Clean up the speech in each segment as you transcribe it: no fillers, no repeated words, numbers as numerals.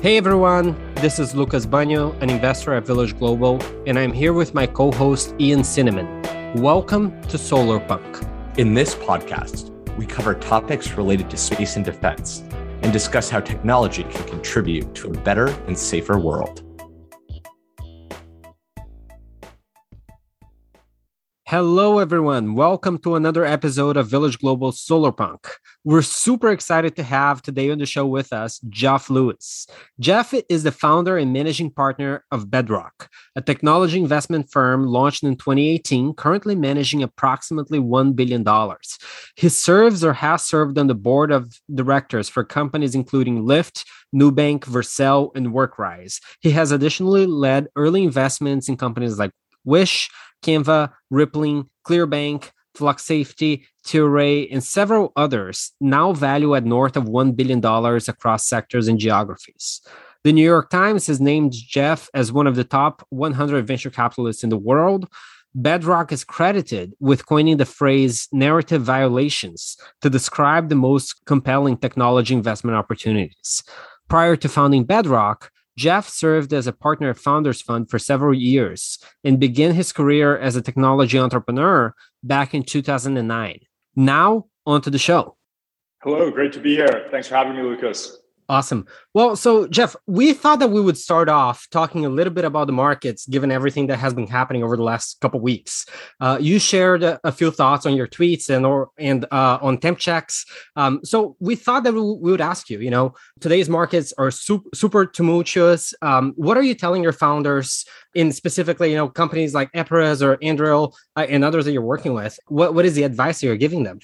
Hey everyone, this is Lucas Bagno, an investor at Village Global, and I'm here with my co-host Ian Cinnamon. Welcome to Solar Punk. In this podcast, we cover topics related to space and defense and discuss how technology can contribute to a better and safer world. Hello, everyone. Welcome to another episode of Village Global Solar Punk. We're super excited to have today on the show with us, Jeff Lewis. Jeff is the founder and managing partner of Bedrock, a technology investment firm launched in 2018, currently managing approximately $1 billion. He serves or has served on the board of directors for companies including Lyft, Nubank, Vercel, and WorkRise. He has additionally led early investments in companies like Wish, Canva, Rippling, ClearBank, Flux Safety, Teoray, and several others now valued at north of $1 billion across sectors and geographies. The New York Times has named Jeff as one of the top 100 venture capitalists in the world. Bedrock is credited with coining the phrase narrative violations to describe the most compelling technology investment opportunities. Prior to founding Bedrock, Jeff served as a partner at Founders Fund for several years and began his career as a technology entrepreneur back in 2009. Now, onto the show. Hello, great to be here. Thanks for having me, Lucas. Awesome. Well, so Jeff, we thought that we would start off talking a little bit about the markets, given everything that has been happening over the last couple of weeks. You shared a few thoughts on your tweets and on temp checks. So we thought that we would ask you, today's markets are super tumultuous. What are you telling your founders in specifically, companies like Epirus or Anduril and others that you're working with? What is the advice that you're giving them?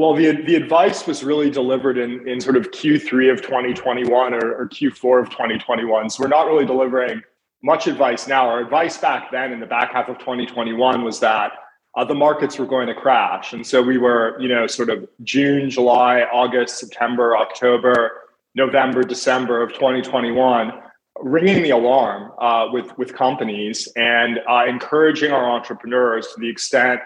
Well, the advice was really delivered in sort of Q3 of 2021 or Q4 of 2021. So we're not really delivering much advice now. Our advice back then in the back half of 2021 was that the markets were going to crash. And so we were, sort of June, July, August, September, October, November, December of 2021, ringing the alarm with companies and encouraging our entrepreneurs to the extent,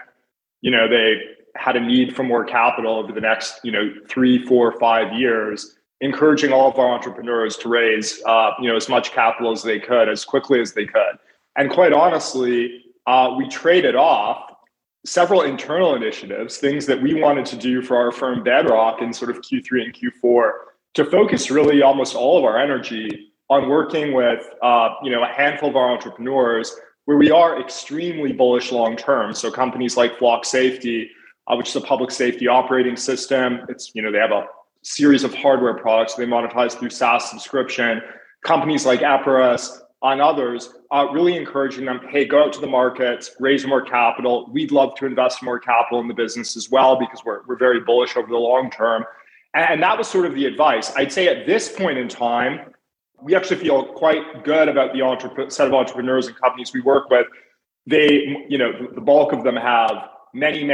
they had a need for more capital over the next, 3, 4, 5 years, encouraging all of our entrepreneurs to raise, as much capital as they could, as quickly as they could. And quite honestly, we traded off several internal initiatives, things that we wanted to do for our firm Bedrock in sort of Q3 and Q4, to focus really almost all of our energy on working with, a handful of our entrepreneurs where we are extremely bullish long-term. So companies like Flux Safety, which is a public safety operating system. It's, they have a series of hardware products they monetize through SaaS subscription. Companies like Epirus and others, really encouraging them, hey, go out to the markets, raise more capital. We'd love to invest more capital in the business as well because we're very bullish over the long term. And that was sort of the advice. I'd say at this point in time, we actually feel quite good about the set of entrepreneurs and companies we work with. They, the bulk of them have many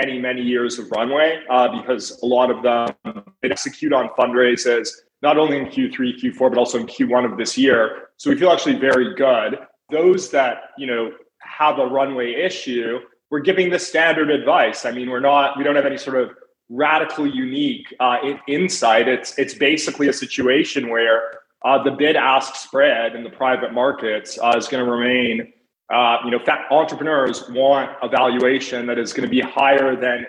years of runway because a lot of them execute on fundraisers, not only in Q3, Q4, but also in Q1 of this year. So we feel actually very good. Those that, have a runway issue, we're giving the standard advice. I mean, we don't have any sort of radically unique insight. It's basically a situation where the bid-ask spread in the private markets is going to remain. Entrepreneurs want a valuation that is going to be higher than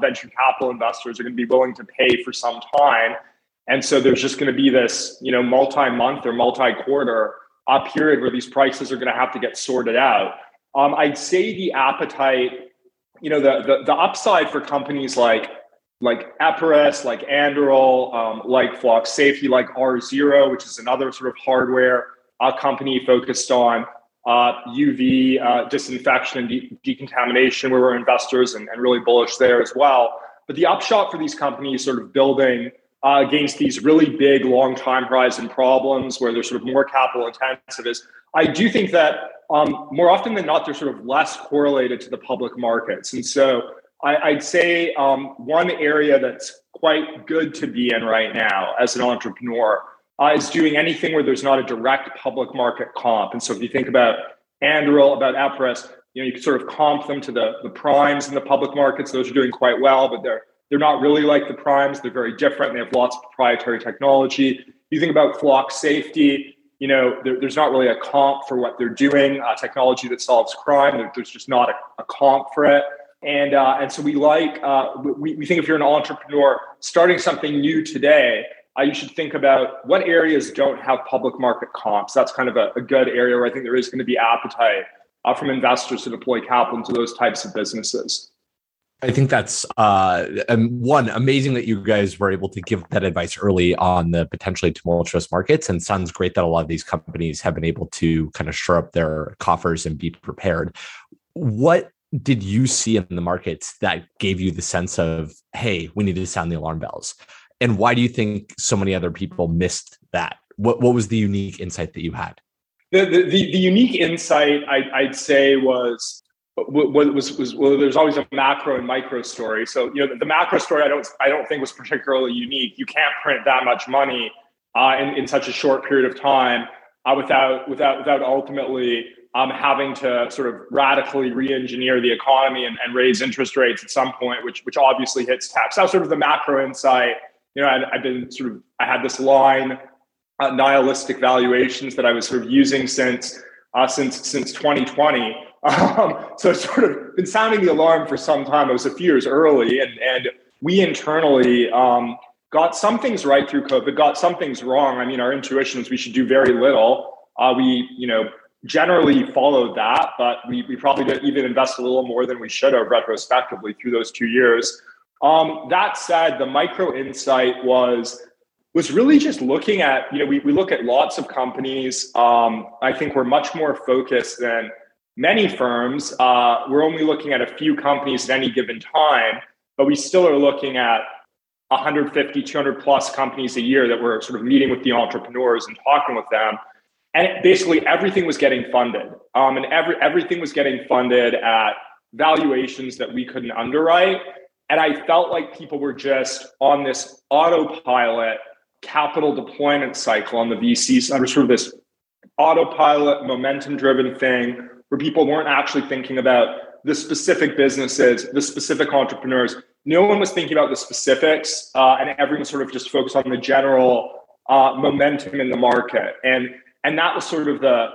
venture capital investors are going to be willing to pay for some time. And so there's just going to be this, multi-month or multi-quarter period where these prices are going to have to get sorted out. I'd say the appetite, the upside for companies like Epirus, like Anduril, like Flux Safety, like R0, which is another sort of hardware company focused on UV disinfection and decontamination, where we're investors and really bullish there as well. But the upshot for these companies sort of building against these really big long time horizon problems where they're sort of more capital intensive is, I do think that more often than not, they're sort of less correlated to the public markets. And so I'd say one area that's quite good to be in right now as an entrepreneur is doing anything where there's not a direct public market comp. And so if you think about Anduril, about Epirus, you can sort of comp them to the primes in the public markets. Those are doing quite well, but they're not really like the primes. They're very different. They have lots of proprietary technology. You think about Flux Safety, you know, there's not really a comp for what they're doing, technology that solves crime. There's just not a comp for it. And so we like, we think if you're an entrepreneur starting something new today, you should think about what areas don't have public market comps. That's kind of a good area where I think there is going to be appetite from investors to deploy capital into those types of businesses. I think that's one, amazing that you guys were able to give that advice early on the potentially tumultuous markets. And sounds great that a lot of these companies have been able to kind of shore up their coffers and be prepared. What did you see in the markets that gave you the sense of, hey, we need to sound the alarm bells? And why do you think so many other people missed that? What was the unique insight that you had? The unique insight I'd say was well, there's always a macro and micro story. So, you know, the macro story I don't think was particularly unique. You can't print that much money in such a short period of time without ultimately having to sort of radically re-engineer the economy and raise interest rates at some point, which obviously hits tax. That's sort of the macro insight. You know, I had this line, nihilistic valuations, that I was sort of using since 2020. So it's sort of been sounding the alarm for some time. It was a few years early, and we internally got some things right through COVID, got some things wrong. I mean, our intuition was we should do very little. We generally followed that, but we probably didn't even invest a little more than we should have retrospectively through those 2 years. That said, the micro insight was really just looking at, you know, we look at lots of companies. I think we're much more focused than many firms. We're only looking at a few companies at any given time, but we still are looking at 150, 200 plus companies a year that we're sort of meeting with the entrepreneurs and talking with them. And basically everything was getting funded. And everything was getting funded at valuations that we couldn't underwrite. And I felt like people were just on this autopilot capital deployment cycle on the VC side, sort of this autopilot momentum-driven thing where people weren't actually thinking about the specific businesses, the specific entrepreneurs. No one was thinking about the specifics, and everyone sort of just focused on the general momentum in the market. And that was sort of the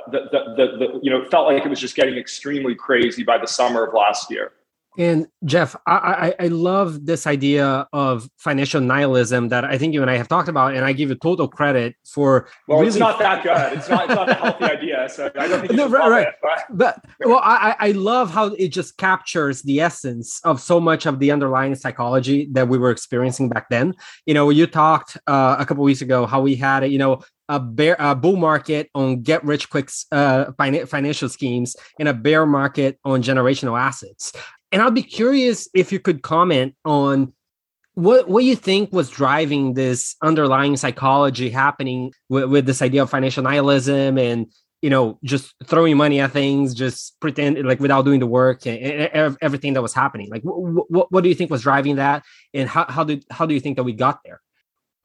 you know, it felt like it was just getting extremely crazy by the summer of last year. And Jeff, I love this idea of financial nihilism that I think you and I have talked about, and I give you total credit for. Well, really, it's not that good. It's not a healthy idea, so I don't think you right. It, but well, I love how it just captures the essence of so much of the underlying psychology that we were experiencing back then. You know, you talked a couple of weeks ago how we had, you know, a bull market on get-rich-quick financial schemes and a bear market on generational assets. And I'll be curious if you could comment on what you think was driving this underlying psychology happening with this idea of financial nihilism and, you know, just throwing money at things, just pretend like without doing the work and everything that was happening. Like, what do you think was driving that? And how do you think that we got there?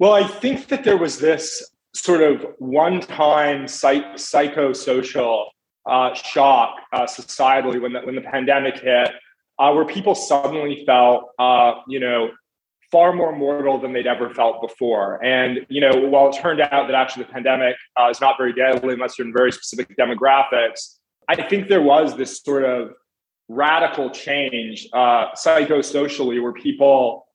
Well, I think that there was this sort of one-time psychosocial shock societally when the pandemic hit, where people suddenly felt, you know, far more mortal than they'd ever felt before. And, you know, while it turned out that actually the pandemic is not very deadly unless you're in very specific demographics, I think there was this sort of radical change psychosocially where people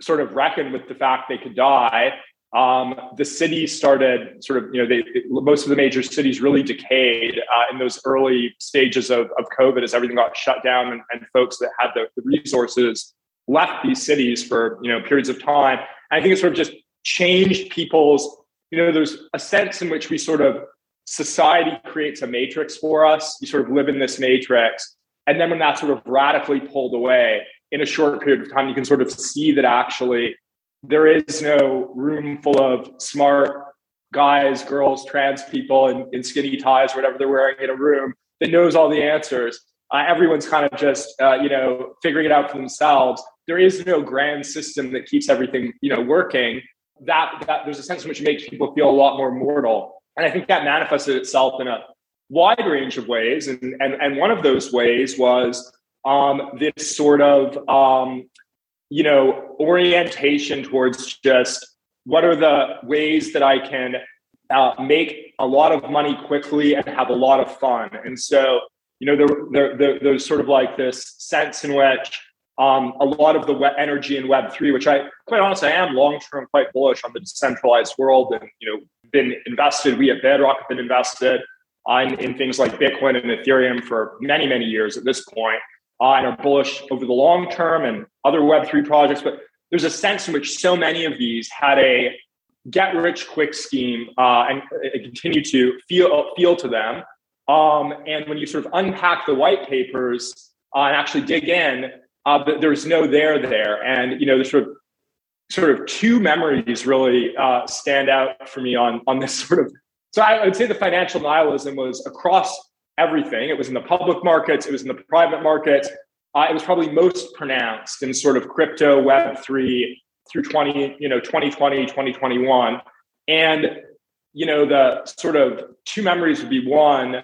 sort of reckoned with the fact they could die. The city started sort of, you know, most of the major cities really decayed in those early stages of COVID as everything got shut down and folks that had the resources left these cities for, you know, periods of time. And I think it sort of just changed people's, you know, there's a sense in which we sort of, society creates a matrix for us. You sort of live in this matrix. And then when that's sort of radically pulled away in a short period of time, you can sort of see that actually there is no room full of smart guys, girls, trans people in skinny ties, whatever they're wearing in a room that knows all the answers. Everyone's kind of just, you know, figuring it out for themselves. There is no grand system that keeps everything, you know, working. That there's a sense in which makes people feel a lot more mortal. And I think that manifested itself in a wide range of ways. And one of those ways was this sort of, you know, orientation towards just what are the ways that I can make a lot of money quickly and have a lot of fun? And so, you know, there's sort of like this sense in which a lot of the energy in Web3, which I, quite honestly, I am long-term quite bullish on the decentralized world and, you know, been invested. We at Bedrock have been invested in things like Bitcoin and Ethereum for many, many years at this point, and are bullish over the long term and other Web3 projects. But there's a sense in which so many of these had a get-rich-quick scheme and continue to feel to them. And when you sort of unpack the white papers and actually dig in, there's no there. And, you know, there's sort of two memories really stand out for me on this sort of. So I would say the financial nihilism was across everything. It was in the public markets. It was in the private markets. It was probably most pronounced in sort of crypto, Web3 through 2020, 2021. And, you know, the sort of two memories would be one,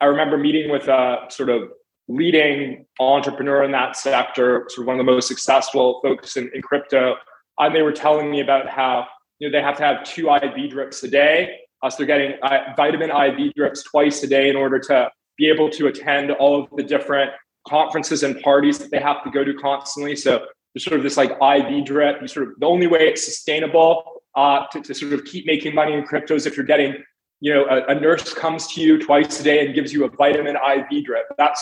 I remember meeting with a sort of leading entrepreneur in that sector, sort of one of the most successful folks in crypto. And they were telling me about how, you know, they have to have 2 IV drips a day. So they're getting vitamin IV drips twice a day in order to be able to attend all of the different conferences and parties that they have to go to constantly. So there's sort of this like IV drip. You sort of, the only way it's sustainable to sort of keep making money in crypto is if you're getting, you know, a nurse comes to you twice a day and gives you a vitamin IV drip. That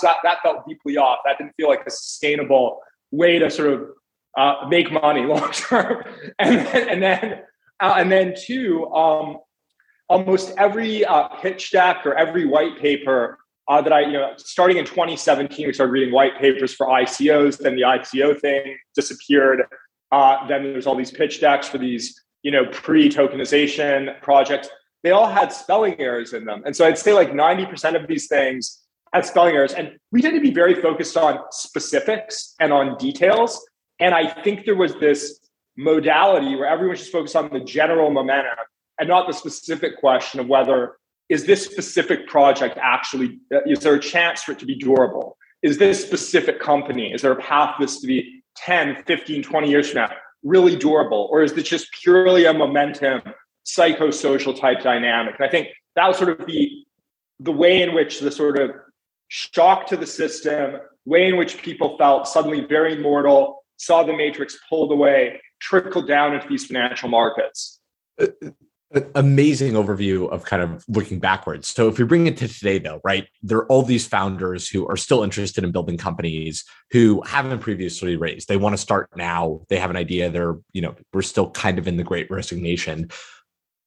felt deeply off. That didn't feel like a sustainable way to sort of make money long term. And then two, almost every pitch deck or every white paper that I, you know, starting in 2017, we started reading white papers for ICOs. Then the ICO thing disappeared. Then there's all these pitch decks for these, you know, pre-tokenization projects. They all had spelling errors in them. And so I'd say like 90% of these things had spelling errors. And we tend to be very focused on specifics and on details. And I think there was this modality where everyone's just focused on the general momentum and not the specific question of whether, is this specific project actually, is there a chance for it to be durable? Is this specific company, is there a path for this to be 10, 15, 20 years from now really durable? Or is this just purely a momentum psychosocial type dynamic? And I think that was sort of the way in which the sort of shock to the system, way in which people felt suddenly very mortal, saw the matrix pulled away, trickled down into these financial markets. Amazing overview of kind of looking backwards. So if we bring it to today though, right, there are all these founders who are still interested in building companies who haven't previously raised. They want to start now. They have an idea. They're, you know, we're still kind of in the Great Resignation.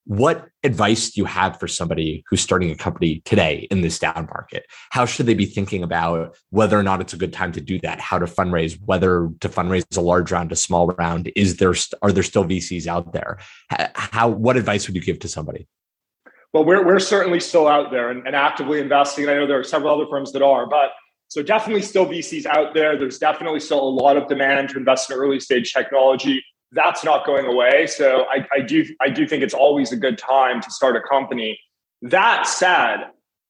What advice do you have for somebody who's starting a company today in this down market? How should they be thinking about whether or not it's a good time to do that? How to fundraise, whether to fundraise a large round, a small round? Are there still VCs out there? What advice would you give to somebody? Well, we're certainly still out there and actively investing. And I know there are several other firms that are, but so definitely still VCs out there. There's definitely still a lot of demand to invest in early stage technology. That's not going away. So I do think it's always a good time to start a company. That said,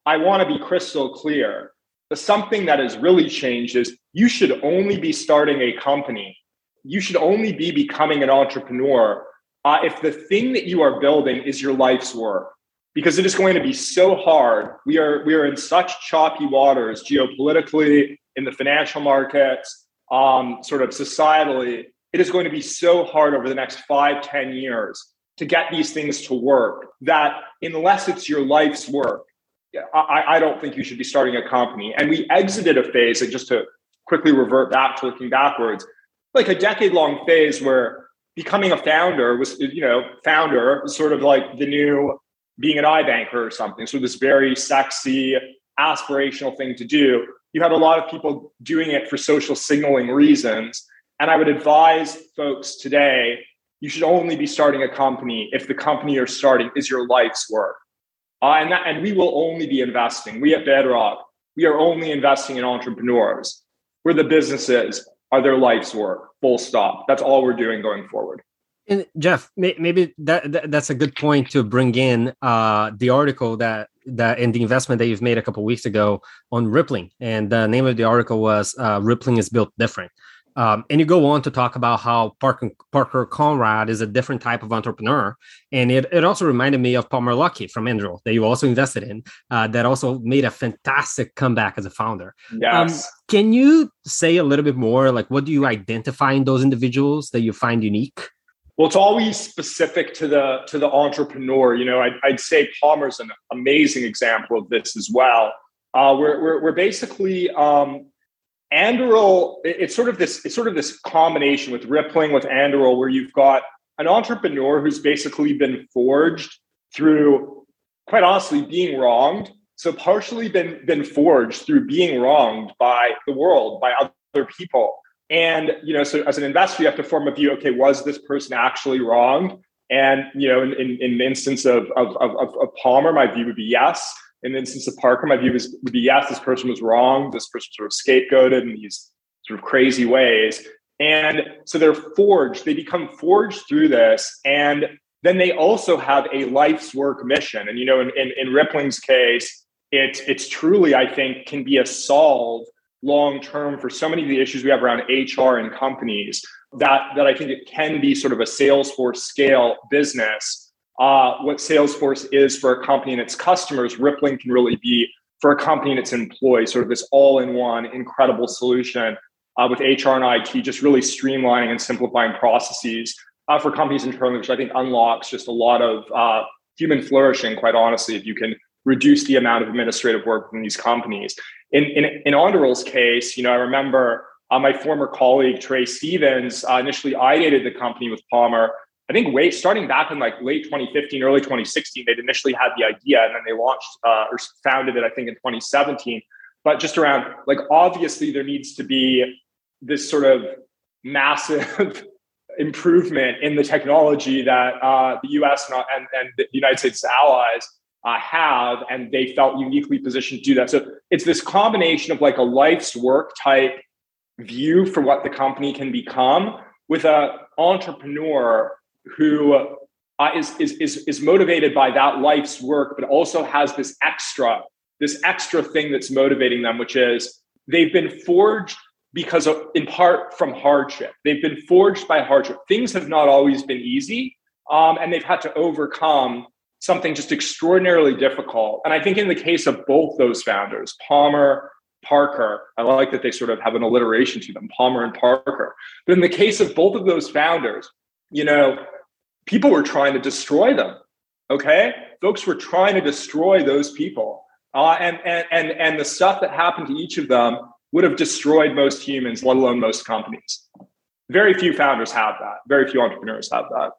I want to be crystal clear. Something that has really changed is you should only be starting a company. You should only be becoming an entrepreneur if the thing that you are building is your life's work, because it is going to be so hard. We are in such choppy waters geopolitically, in the financial markets, sort of societally. It is going to be so hard over the next 5-10 years to get these things to work that unless it's your life's work, I don't think you should be starting a company. And we exited a phase, and just to quickly revert back to looking backwards, like a decade-long phase where becoming a founder was, you know, sort of like the new being an iBanker or something. So this very sexy, aspirational thing to do. You had a lot of people doing it for social signaling reasons. And I would advise folks today, you should only be starting a company if the company you're starting is your life's work. And we will only be investing. We at Bedrock, we are only investing in entrepreneurs where the businesses are their life's work, full stop. That's all we're doing going forward. And Jeff, maybe that's a good point to bring in the article that and the investment that you've made a couple of weeks ago on Rippling. And the name of the article was Rippling is Built Different. And you go on to talk about how Parker Conrad is a different type of entrepreneur. And it also reminded me of Palmer Luckey from Anduril that you also invested in, that also made a fantastic comeback as a founder. Yes. Can you say a little bit more, like, what do you identify in those individuals that you find unique? Well, it's always specific to the entrepreneur. You know, I'd say Palmer's an amazing example of this as well. We're basically... Anduril, it's sort of this combination with Rippling, with Anduril, where you've got an entrepreneur who's basically been forged through, quite honestly, being wronged. So partially been forged through being wronged by the world, by other people. And, you know, so as an investor, you have to form a view, okay, was this person actually wronged? And, you know, in the instance of Palmer, my view would be yes. In the instance of Parker, my view would be, yes, this person was wrong. This person sort of scapegoated in these sort of crazy ways. And so they're forged. They become forged through this. And then they also have a life's work mission. And, you know, in Rippling's case, it's truly, I think, can be a solve long-term for so many of the issues we have around HR and companies that I think it can be sort of a Salesforce scale business. What Salesforce is for a company and its customers, Rippling can really be for a company and its employees, sort of this all-in-one incredible solution with HR and IT, just really streamlining and simplifying processes for companies internally, which I think unlocks just a lot of human flourishing, quite honestly, if you can reduce the amount of administrative work in these companies. In Andural's case, you know, I remember my former colleague, Trey Stevens, initially ideated the company with Palmer. I think starting back in like late 2015, early 2016, they'd initially had the idea and then they launched or founded it, I think, in 2017. But just around, like, obviously there needs to be this sort of massive improvement in the technology that the US and the United States allies have, and they felt uniquely positioned to do that. So it's this combination of like a life's work type view for what the company can become with an entrepreneur who is motivated by that life's work, but also has this extra thing that's motivating them, which is they've been forged because of, in part, from hardship. They've been forged by hardship. Things have not always been easy, and they've had to overcome something just extraordinarily difficult. And I think in the case of both those founders, Palmer, Parker, I like that they sort of have an alliteration to them, Palmer and Parker. But in the case of both of those founders, you know, people were trying to destroy them. Okay, folks were trying to destroy those people, and the stuff that happened to each of them would have destroyed most humans, let alone most companies. Very few founders have that. Very few entrepreneurs have that.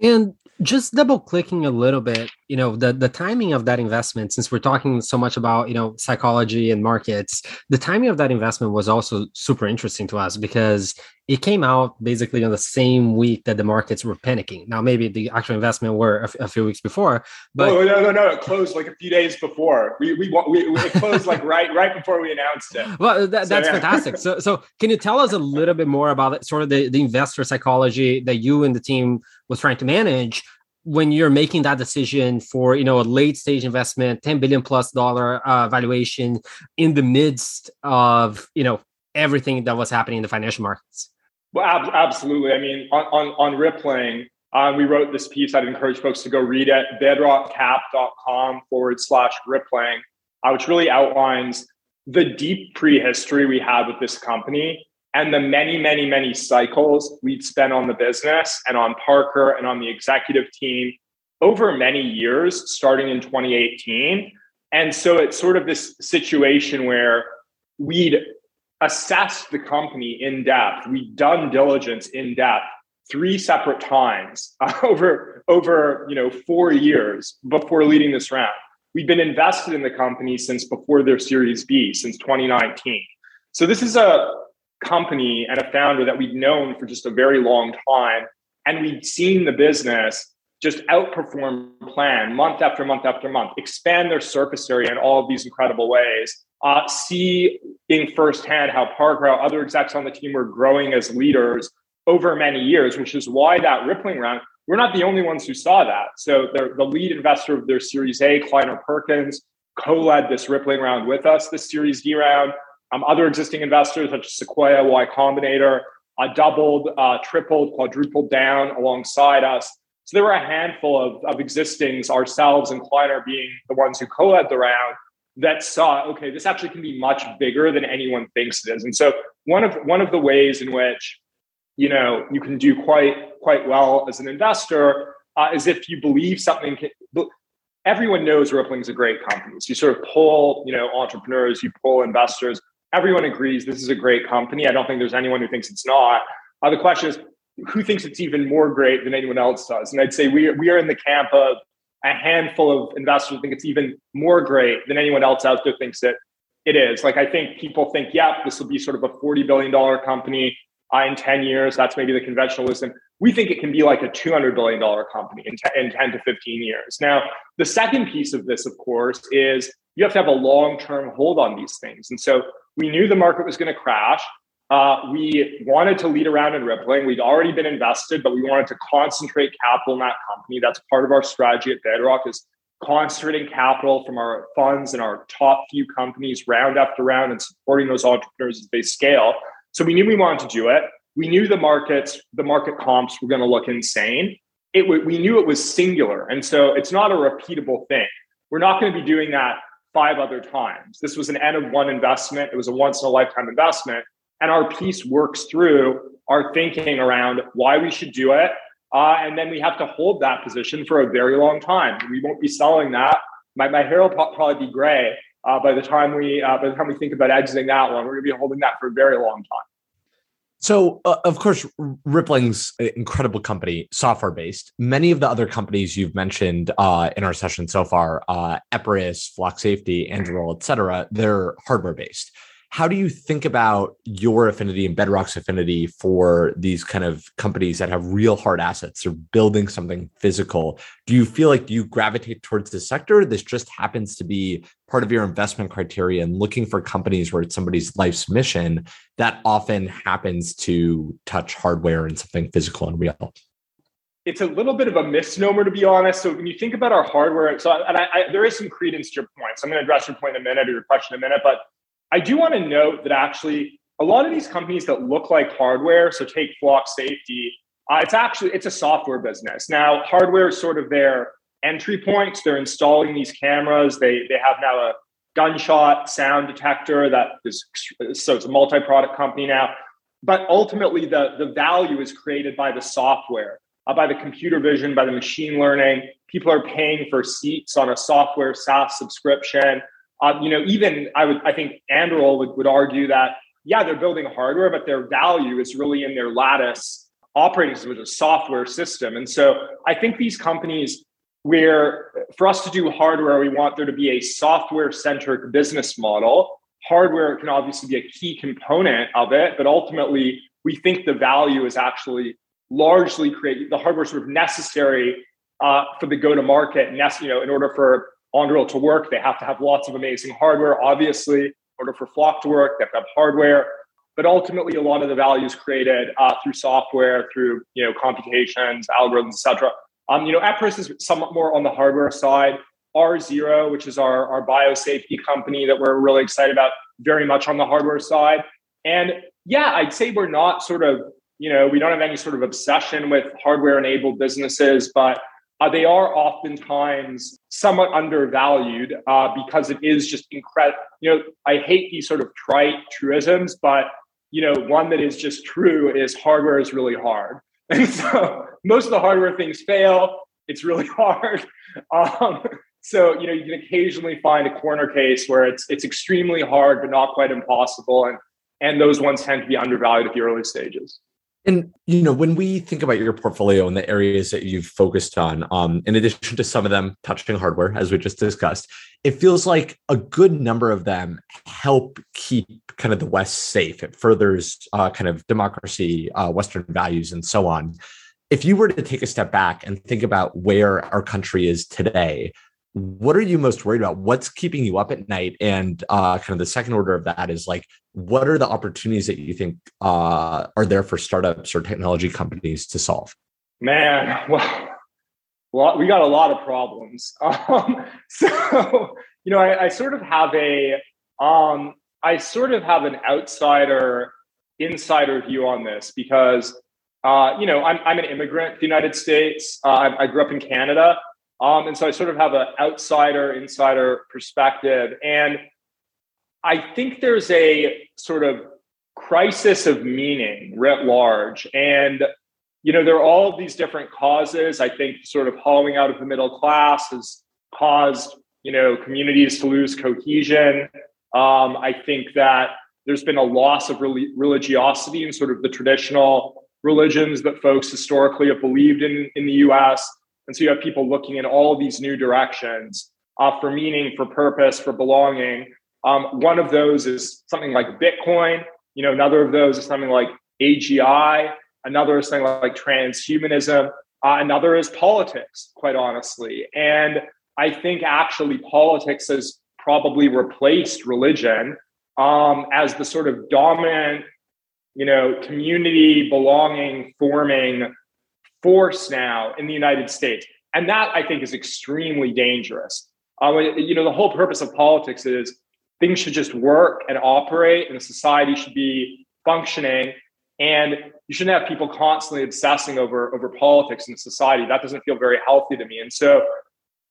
And just double clicking a little bit, you know, the timing of that investment, since we're talking so much about, you know, psychology and markets, the timing of that investment was also super interesting to us because it came out basically on the same week that the markets were panicking. Now, maybe the actual investment were a few weeks before, but no, it closed like a few days before. It closed like right before we announced it. Well, that's fantastic. So can you tell us a little bit more about sort of the investor psychology that you and the team was trying to manage when you're making that decision for, you know, a late stage investment, $10 billion+ valuation in the midst of, you know, everything that was happening in the financial markets? Well, absolutely. I mean, on Rippling, we wrote this piece. I'd encourage folks to go read it, bedrockcap.com/Rippling, which really outlines the deep prehistory we have with this company and the many, many, many cycles we'd spent on the business and on Parker and on the executive team over many years, starting in 2018. And so it's sort of this situation where we'd assessed the company in depth. We'd done diligence in depth 3 separate times over, you know, 4 years before leading this round. We've been invested in the company since before their Series B, since 2019. So this is a company and a founder that we've known for just a very long time. And we've seen the business just outperform plan month after month after month, expand their surface area in all of these incredible ways, seeing firsthand how Parker, how other execs on the team were growing as leaders over many years, which is why that Rippling round, we're not the only ones who saw that. So the lead investor of their Series A, Kleiner Perkins, co-led this Rippling round with us, this Series D round. Other existing investors such as Sequoia, Y Combinator, doubled, tripled, quadrupled down alongside us. So there were a handful of existings, ourselves and Kleiner being the ones who co-led the round, that saw, okay, this actually can be much bigger than anyone thinks it is. And so one of the ways in which, you know, you can do quite well as an investor is if you believe something. Everyone knows Rippling is a great company. So you sort of pull, you know, entrepreneurs, you pull investors. Everyone agrees this is a great company. I don't think there's anyone who thinks it's not. The question is, who thinks it's even more great than anyone else does? And I'd say we are in the camp of a handful of investors who think it's even more great than anyone else out there thinks that it is. Like, I think people think, yep, this will be sort of a $40 billion company in 10 years. That's maybe the conventional wisdom. We think it can be like a $200 billion company in 10 to 15 years. Now, the second piece of this, of course, is you have to have a long-term hold on these things. And so we knew the market was going to crash. We wanted to lead around in Rippling. We'd already been invested, but we wanted to concentrate capital in that company. That's part of our strategy at Bedrock, is concentrating capital from our funds and our top few companies round after round and supporting those entrepreneurs as they scale. So we knew we wanted to do it. We knew the market comps were going to look insane. We knew it was singular. And so it's not a repeatable thing. We're not going to be doing that 5 other times. This was an N of 1 investment. It was a once in a lifetime investment. And our piece works through our thinking around why we should do it. And then we have to hold that position for a very long time. We won't be selling that. My hair will probably be gray by the time we think about exiting that one. We're going to be holding that for a very long time. So, of course, Rippling's an incredible company, software-based. Many of the other companies you've mentioned in our session so far, Epirus, Flux Safety, Anduril, et cetera, they're hardware-based. How do you think about your affinity and Bedrock's affinity for these kind of companies that have real hard assets? They're building something physical. Do you feel like you gravitate towards this sector? This just happens to be part of your investment criteria and looking for companies where it's somebody's life's mission that often happens to touch hardware and something physical and real. It's a little bit of a misnomer, to be honest. So when you think about our hardware, there is some credence to your point. So I'm going to address your point in a minute, or your question in a minute, but I do want to note that actually a lot of these companies that look like hardware, so take Flux Safety, it's a software business. Now, hardware is sort of their entry points. They're installing these cameras. They have now a gunshot sound detector so it's a multi-product company now. But ultimately, the value is created by the software, by the computer vision, by the machine learning. People are paying for seats on a software SaaS subscription. I think Anduril would argue that, yeah, they're building hardware, but their value is really in their Lattice operating system, which is a software system. And so I think these companies, where for us to do hardware, we want there to be a software-centric business model. Hardware can obviously be a key component of it, but ultimately we think the value is actually largely created. The hardware is sort of necessary for the go-to-market, in order for Anduril to work, they have to have lots of amazing hardware. Obviously, in order for Flock to work, they have to have hardware. But ultimately, a lot of the value is created through software, through computations, algorithms, etc. Epirus is somewhat more on the hardware side. R0, which is our biosafety company that we're really excited about, very much on the hardware side. And yeah, I'd say we're not sort of we don't have any sort of obsession with hardware-enabled businesses, but they are oftentimes somewhat undervalued because it is just incredible. I hate these sort of trite truisms, but one that is just true is hardware is really hard. And so most of the hardware things fail. It's really hard. So you can occasionally find a corner case where it's extremely hard, but not quite impossible. And those ones tend to be undervalued at the early stages. And, when we think about your portfolio and the areas that you've focused on, in addition to some of them touching hardware, as we just discussed, it feels like a good number of them help keep kind of the West safe. It furthers kind of democracy, Western values, and so on. If you were to take a step back and think about where our country is today, what are you most worried about? What's keeping you up at night? And kind of the second order of that is like, what are the opportunities that you think are there for startups or technology companies to solve? Man, well, we got a lot of problems. I sort of have an outsider insider view on this because, you know, I'm an immigrant to the United States. I grew up in Canada. And so I sort of have an outsider, insider perspective. And I think there's a sort of crisis of meaning writ large. And, you know, there are all of these different causes. I think sort of hollowing out of the middle class has caused, you know, communities to lose cohesion. I think that there's been a loss of religiosity in sort of the traditional religions that folks historically have believed in the U.S. And so you have people looking in all these new directions for meaning, for purpose, for belonging. One of those is something like Bitcoin. You know, another of those is something like AGI. Another is something like transhumanism. Another is politics, quite honestly. And I think actually politics has probably replaced religion as the sort of dominant, you know, community belonging forming force now in the United States. And that I think is extremely dangerous. You know, the whole purpose of politics is things should just work and operate and society should be functioning. And you shouldn't have people constantly obsessing over politics in society. That doesn't feel very healthy to me. And so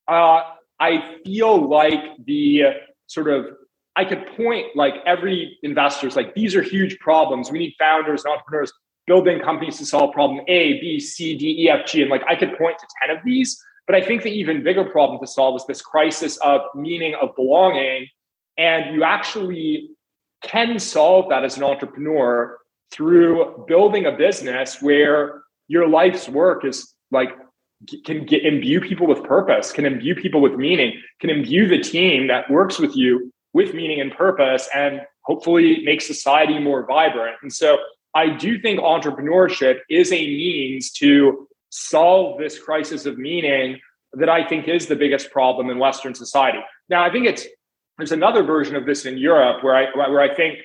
I feel like the sort of, I could point like every investor's like, these are huge problems. We need founders and entrepreneurs building companies to solve problem A, B, C, D, E, F, G. And like, I could point to 10 of these, but I think the even bigger problem to solve is this crisis of meaning, of belonging. And you actually can solve that as an entrepreneur through building a business where your life's work is like, imbue people with purpose, can imbue people with meaning, can imbue the team that works with you with meaning and purpose, and hopefully make society more vibrant. And so I do think entrepreneurship is a means to solve this crisis of meaning that I think is the biggest problem in Western society. Now, I think there's another version of this in Europe where I think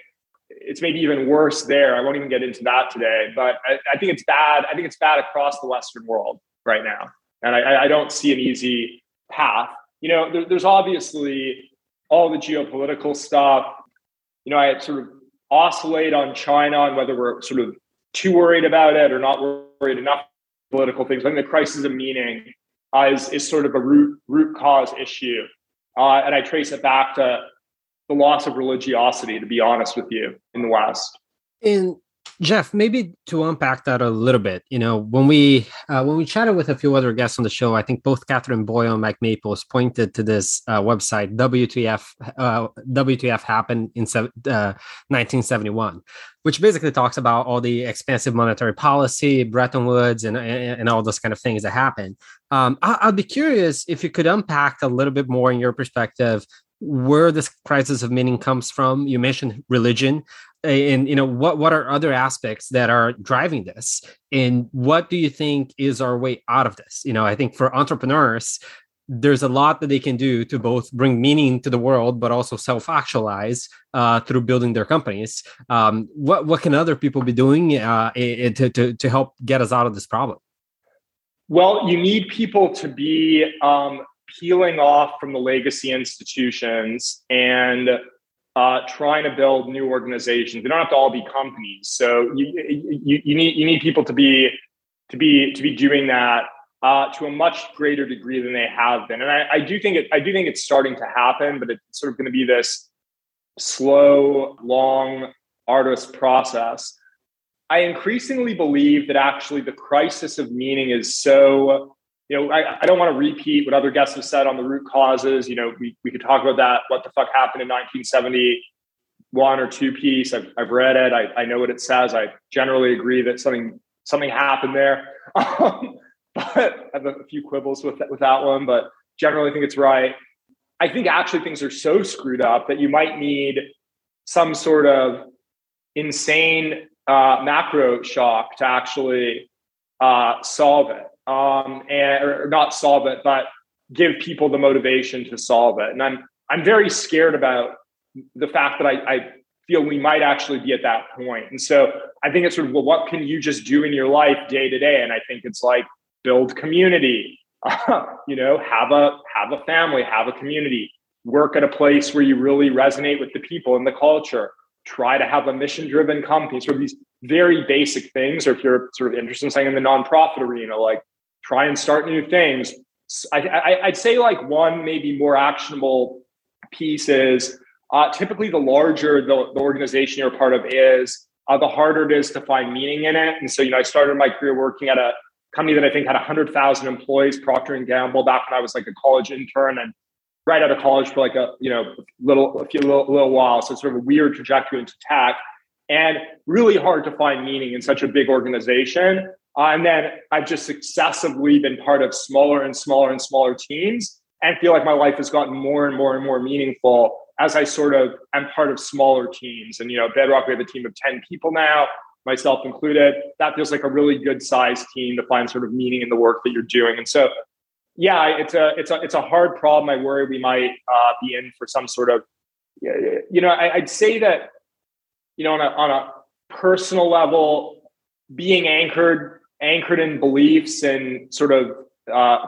it's maybe even worse there. I won't even get into that today, but I think it's bad. I think it's bad across the Western world right now. And I don't see an easy path. You know, there's obviously all the geopolitical stuff. You know, I sort of oscillate on China on whether we're sort of too worried about it or not worried enough about political things. I think the crisis of meaning is sort of a root cause issue. And I trace it back to the loss of religiosity, to be honest with you, in the West. And Jeff, maybe to unpack that a little bit, you know, when we chatted with a few other guests on the show, I think both Catherine Boyle and Mike Maples pointed to this website, WTF happened in 1971, which basically talks about all the expansive monetary policy, Bretton Woods, and all those kind of things that happened. I'd be curious if you could unpack a little bit more in your perspective where this crisis of meaning comes from. You mentioned religion, and you know, what are other aspects that are driving this, and what do you think is our way out of this? You know, I think for entrepreneurs, there's a lot that they can do to both bring meaning to the world, but also self-actualize through building their companies. What can other people be doing to help get us out of this problem? Well, you need people to be peeling off from the legacy institutions and trying to build new organizations. They don't have to all be companies. So you need people to be doing that to a much greater degree than they have been. And I do think it's starting to happen, but it's sort of going to be this slow, long, arduous process. I increasingly believe that actually the crisis of meaning is so, you know, I don't want to repeat what other guests have said on the root causes. You know, we could talk about that, what the fuck happened in 1971 or 2 piece. I've read it. I know what it says. I generally agree that something happened there. But I have a few quibbles with that one, but generally think it's right. I think actually things are so screwed up that you might need some sort of insane macro shock to actually solve it. Or not solve it, but give people the motivation to solve it. And I'm very scared about the fact that I feel we might actually be at that point. And so I think it's sort of, well, what can you just do in your life day to day? And I think it's like build community, you know, have a family, have a community, work at a place where you really resonate with the people and the culture, try to have a mission-driven company, sort of these very basic things. Or if you're sort of interested in saying in the nonprofit arena, like try and start new things. I'd say like one maybe more actionable piece is typically the larger the organization you're a part of is, the harder it is to find meaning in it. And so, you know, I started my career working at a company that I think had 100,000 employees, Procter & Gamble, back when I was like a college intern and right out of college for like a little while. So it's sort of a weird trajectory into tech and really hard to find meaning in such a big organization. And then I've just successively been part of smaller and smaller and smaller teams and feel like my life has gotten more and more and more meaningful as I sort of am part of smaller teams. And, you know, Bedrock, we have a team of 10 people now, myself included. That feels like a really good sized team to find sort of meaning in the work that you're doing. And so, yeah, it's a hard problem. I worry we might be in for some sort of, you know, I'd say that, you know, on a personal level, being anchored in beliefs and sort of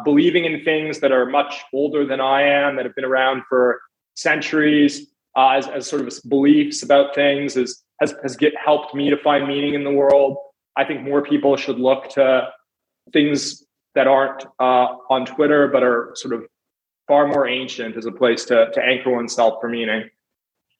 believing in things that are much older than I am, that have been around for centuries, as sort of beliefs about things, has helped me to find meaning in the world. I think more people should look to things that aren't on Twitter, but are sort of far more ancient as a place to anchor oneself for meaning.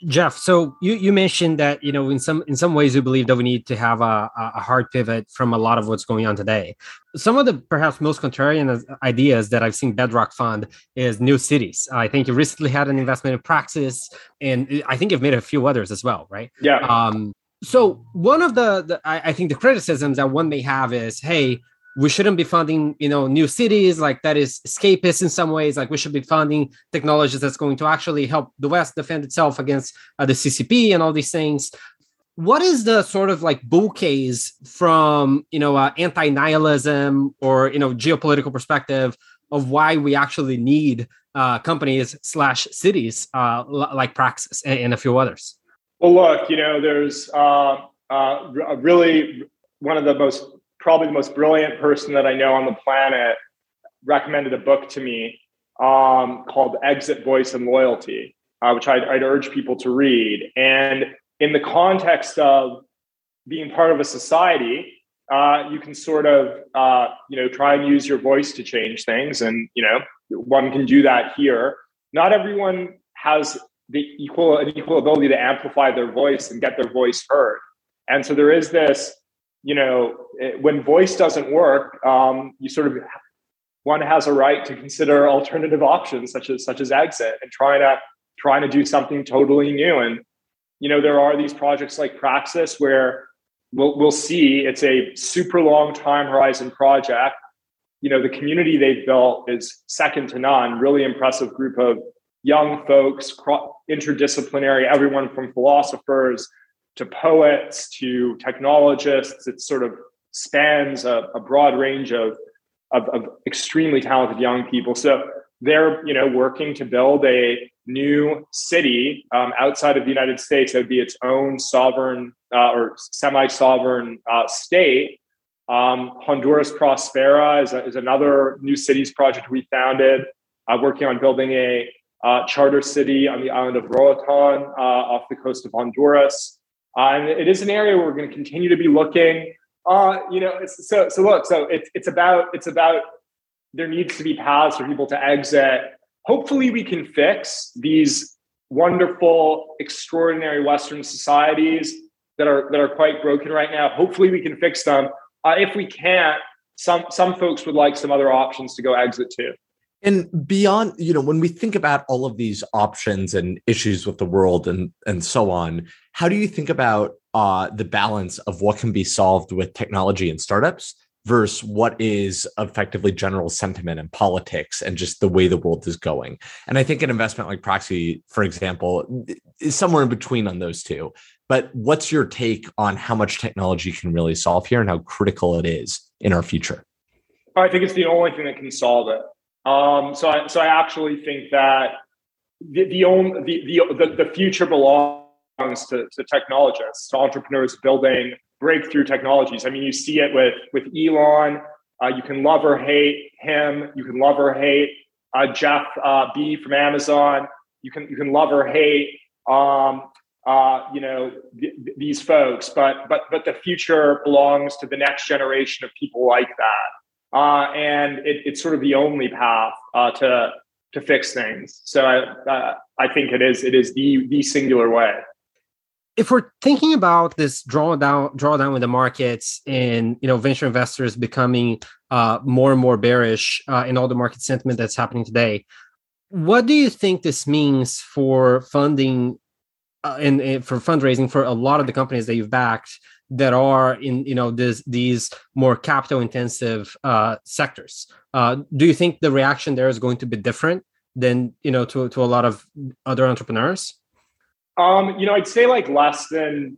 Jeff, so you mentioned that, you know, in some ways you believe that we need to have a hard pivot from a lot of what's going on today. Some of the perhaps most contrarian ideas that I've seen Bedrock fund is new cities. I think you recently had an investment in Praxis, and I think you've made a few others as well, right? Yeah. So one of I think the criticisms that one may have is, hey, we shouldn't be funding, you know, new cities, like that is escapist in some ways. Like we should be funding technologies that's going to actually help the West defend itself against the CCP and all these things. What is the sort of like bull case from, you know, anti-nihilism or, you know, geopolitical perspective of why we actually need companies/cities like Praxis and a few others? Well, look, you know, there's really one of the most, probably the most brilliant person that I know on the planet recommended a book to me called Exit, Voice, and Loyalty, which I'd urge people to read. And in the context of being part of a society, you can sort of, you know, try and use your voice to change things. And, you know, one can do that here. Not everyone has an equal ability to amplify their voice and get their voice heard. And so there is this, you know, when voice doesn't work, you sort of, one has a right to consider alternative options such as exit and trying to do something totally new. And, you know, there are these projects like Praxis where we'll see it's a super long time horizon project. You know, the community they've built is second to none, really impressive group of young folks, interdisciplinary, everyone from philosophers to poets, to technologists. It sort of spans a broad range of extremely talented young people. So they're, you know, working to build a new city outside of the United States that would be its own sovereign or semi-sovereign state. Honduras Prospera is another new cities project we founded, working on building a charter city on the island of Roatan off the coast of Honduras. And it is an area where we're going to continue to be looking, you know, it's about there needs to be paths for people to exit. Hopefully we can fix these wonderful, extraordinary Western societies that are quite broken right now. Hopefully we can fix them. If we can't, some folks would like some other options to go exit to. And beyond, you know, when we think about all of these options and issues with the world and so on, how do you think about the balance of what can be solved with technology and startups versus what is effectively general sentiment and politics and just the way the world is going? And I think an investment like Proxy, for example, is somewhere in between on those two. But what's your take on how much technology can really solve here and how critical it is in our future? I think it's the only thing that can solve it. So I actually think that the future belongs to technologists, to entrepreneurs building breakthrough technologies. I mean, you see it with Elon. You can love or hate him. You can love or hate Jeff B from Amazon. You can love or hate these folks, but the future belongs to the next generation of people like that. And it's sort of the only path to fix things. So I think it is the singular way. If we're thinking about this drawdown in the markets, and venture investors becoming more and more bearish in all the market sentiment that's happening today, what do you think this means for funding and for fundraising for a lot of the companies that you've backed that are in these more capital intensive sectors? Do you think the reaction there is going to be different than to a lot of other entrepreneurs? I'd say like less than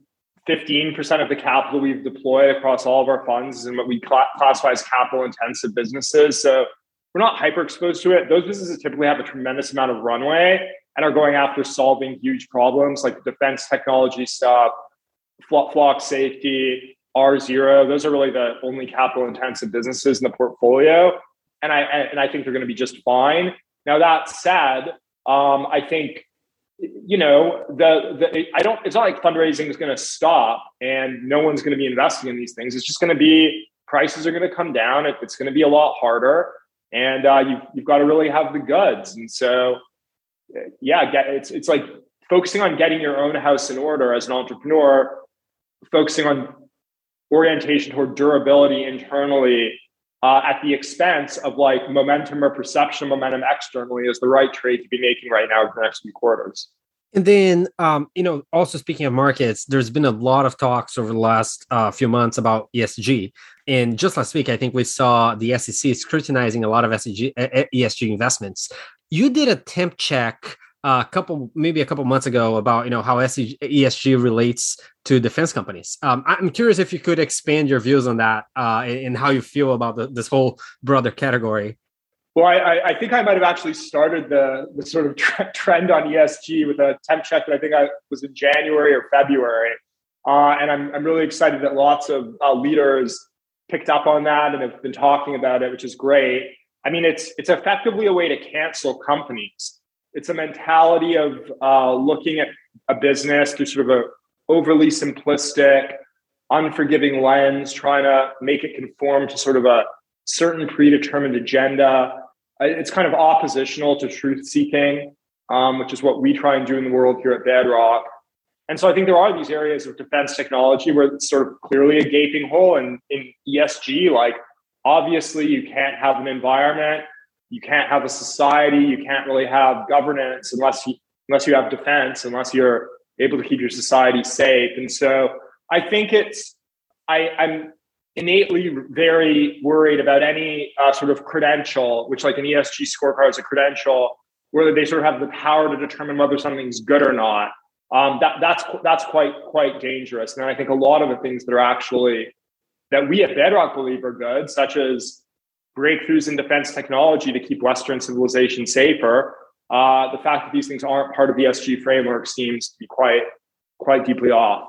15% of the capital we've deployed across all of our funds is in what we classify as capital intensive businesses. So we're not hyper exposed to it. Those businesses typically have a tremendous amount of runway and are going after solving huge problems like defense technology stuff, Flux Safety, R0. Those are really the only capital intensive businesses in the portfolio. And I think they're going to be just fine. Now, that said, I think, it's not like fundraising is going to stop and no one's going to be investing in these things. It's just going to be, prices are going to come down. It's going to be a lot harder, and you've got to really have the guts. And so, yeah, it's like focusing on getting your own house in order as an entrepreneur, focusing on orientation toward durability internally at the expense of like momentum or perception of momentum externally is the right trade to be making right now for the next few quarters. And then, also speaking of markets, there's been a lot of talks over the last few months about ESG. And just last week, I think we saw the SEC scrutinizing a lot of ESG investments. You did a temp check a couple months ago about how ESG relates to defense companies. I'm curious if you could expand your views on that and how you feel about this whole broader category. Well, I think I might have actually started the sort of trend on ESG with a temp check that I think I was in January or February, and I'm really excited that lots of leaders picked up on that and have been talking about it, which is great. I mean, it's effectively a way to cancel companies. It's a mentality of looking at a business through sort of an overly simplistic, unforgiving lens, trying to make it conform to sort of a certain predetermined agenda. It's kind of oppositional to truth-seeking, which is what we try and do in the world here at Bedrock. And so I think there are these areas of defense technology where it's sort of clearly a gaping hole in ESG. Like, obviously, you can't have an environment, you can't have a society, you can't really have governance unless you have defense, unless you're able to keep your society safe. And so I think I'm innately very worried about any sort of credential, which like an ESG scorecard is a credential, where they sort of have the power to determine whether something's good or not. That's quite dangerous. And then I think a lot of the things that we at Bedrock believe are good, such as breakthroughs in defense technology to keep Western civilization safer. The fact that these things aren't part of the ESG framework seems to be quite deeply off.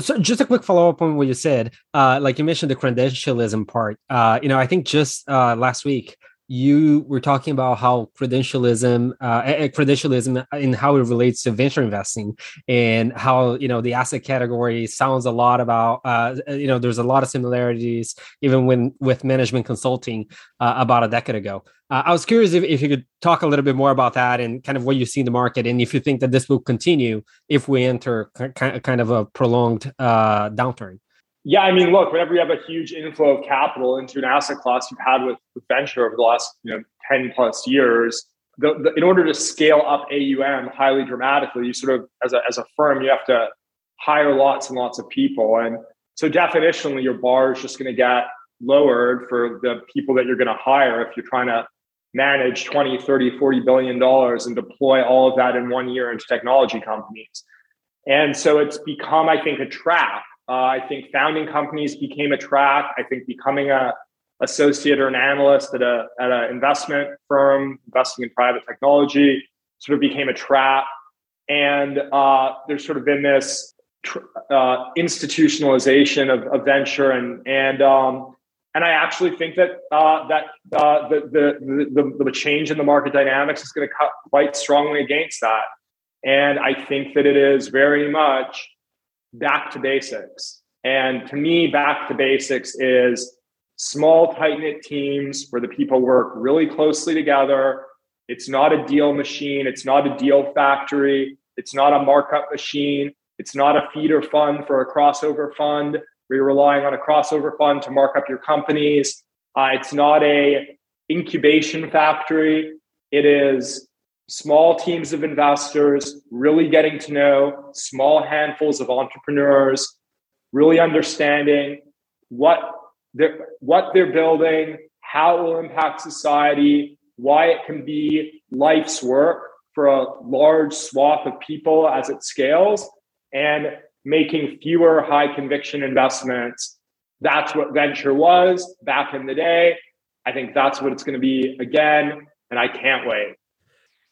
So just a quick follow-up on what you said. Like you mentioned the credentialism part. I think just last week, you were talking about how credentialism and how it relates to venture investing, and how the asset category sounds a lot about there's a lot of similarities even with management consulting about a decade ago. I was curious if you could talk a little bit more about that and kind of what you see in the market, and if you think that this will continue if we enter kind of a prolonged downturn. Yeah, I mean, look, whenever you have a huge inflow of capital into an asset class you've had with venture over the last 10 plus years, in order to scale up AUM highly dramatically, you sort of, as a firm, you have to hire lots and lots of people. And so definitionally, your bar is just going to get lowered for the people that you're going to hire if you're trying to manage $20, $30, $40 billion and deploy all of that in 1 year into technology companies. And so it's become, I think, a trap. I think founding companies became a trap. I think becoming an associate or an analyst at an investment firm, investing in private technology, sort of became a trap. And there's sort of been this institutionalization of venture, and I actually think that the change in the market dynamics is going to cut quite strongly against that. And I think that it is very much back to basics. And to me, back to basics is small, tight-knit teams where the people work really closely together. It's not a deal machine. It's not a deal factory. It's not a markup machine. It's not a feeder fund for a crossover fund where you're relying on a crossover fund to mark up your companies. It's not a incubation factory. It is small teams of investors really getting to know small handfuls of entrepreneurs, really understanding what they're building, how it will impact society, why it can be life's work for a large swath of people as it scales, and making fewer high conviction investments. That's what venture was back in the day. I think that's what it's going to be again, and I can't wait.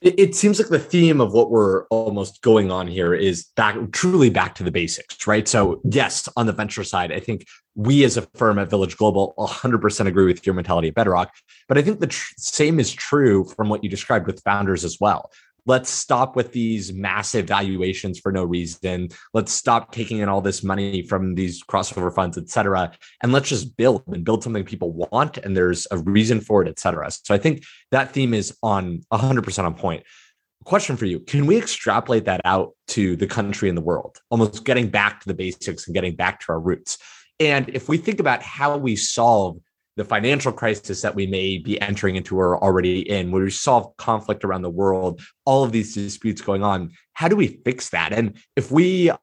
It seems like the theme of what we're almost going on here is truly back to the basics, right? So yes, on the venture side, I think we as a firm at Village Global 100% agree with your mentality at Bedrock, but I think the same is true from what you described with founders as well. Let's stop with these massive valuations for no reason. Let's stop taking in all this money from these crossover funds, et cetera. And let's just build something people want. And there's a reason for it, et cetera. So I think that theme is on 100% on point. Question for you. Can we extrapolate that out to the country and the world? Almost getting back to the basics and getting back to our roots. And if we think about how we solve the financial crisis that we may be entering into or already in, where we solve conflict around the world, all of these disputes going on, how do we fix that? And if we, close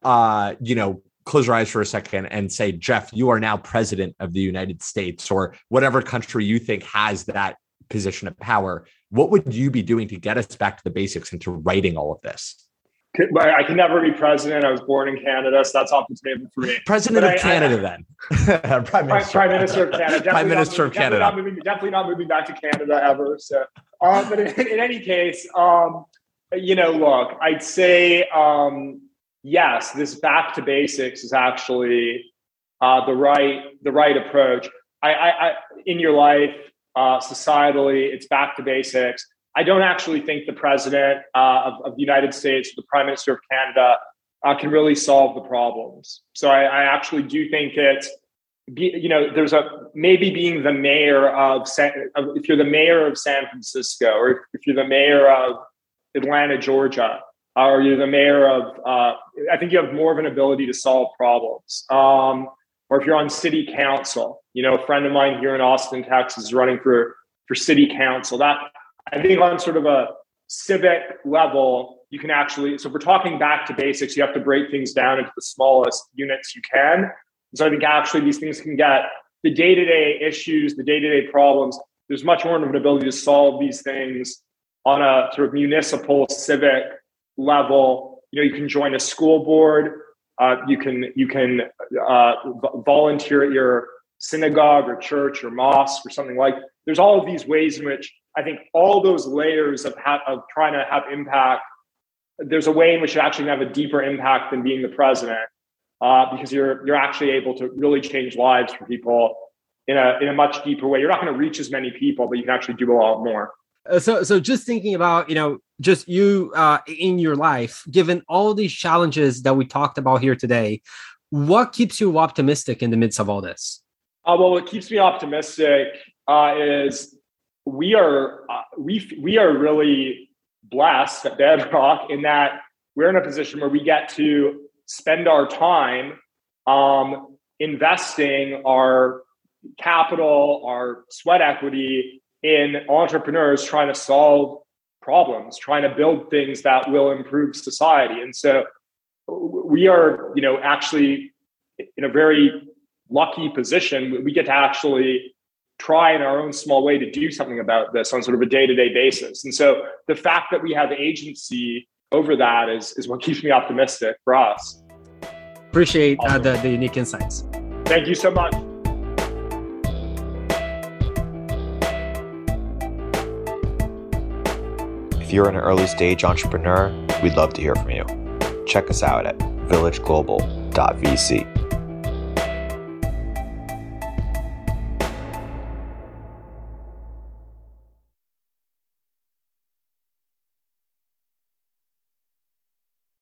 our eyes for a second and say, Jeff, you are now president of the United States or whatever country you think has that position of power, what would you be doing to get us back to the basics and to righting all of this? I can never be president. I was born in Canada, so that's off the table for me. President of Canada, then. Prime Minister of Canada. Definitely not moving back to Canada ever. So, but in any case, look, I'd say, yes, this back to basics is actually the right approach. I in your life, societally, it's back to basics. I don't actually think the president of the United States, or the prime minister of Canada, can really solve the problems. So I actually do think there's maybe being the mayor of if you're the mayor of San Francisco, or if you're the mayor of Atlanta, Georgia, or you're the mayor of, I think you have more of an ability to solve problems. Or if you're on city council, a friend of mine here in Austin, Texas, is running for city council. I think on sort of a civic level, you can actually, so if we're talking back to basics, you have to break things down into the smallest units you can. So I think actually these things can get the day-to-day issues, the day-to-day problems. There's much more of an ability to solve these things on a sort of municipal civic level. You can join a school board. You can volunteer at your synagogue or church or mosque or something like that. There's all of these ways in which I think all those layers of trying to have impact, there's a way in which you actually have a deeper impact than being the president, because you're actually able to really change lives for people in a much deeper way. You're not going to reach as many people, but you can actually do a lot more. So just thinking about, just you in your life, given all these challenges that we talked about here today, what keeps you optimistic in the midst of all this? What keeps me optimistic is we are really blessed at Bedrock in that we're in a position where we get to spend our time investing our capital, our sweat equity in entrepreneurs trying to solve problems, trying to build things that will improve society. And so we are, actually in a very lucky position. We get to actually try in our own small way to do something about this on sort of a day-to-day basis. And so the fact that we have agency over that is what keeps me optimistic for us. Appreciate awesome. the unique insights. Thank you so much. If you're an early stage entrepreneur, we'd love to hear from you. Check us out at villageglobal.vc.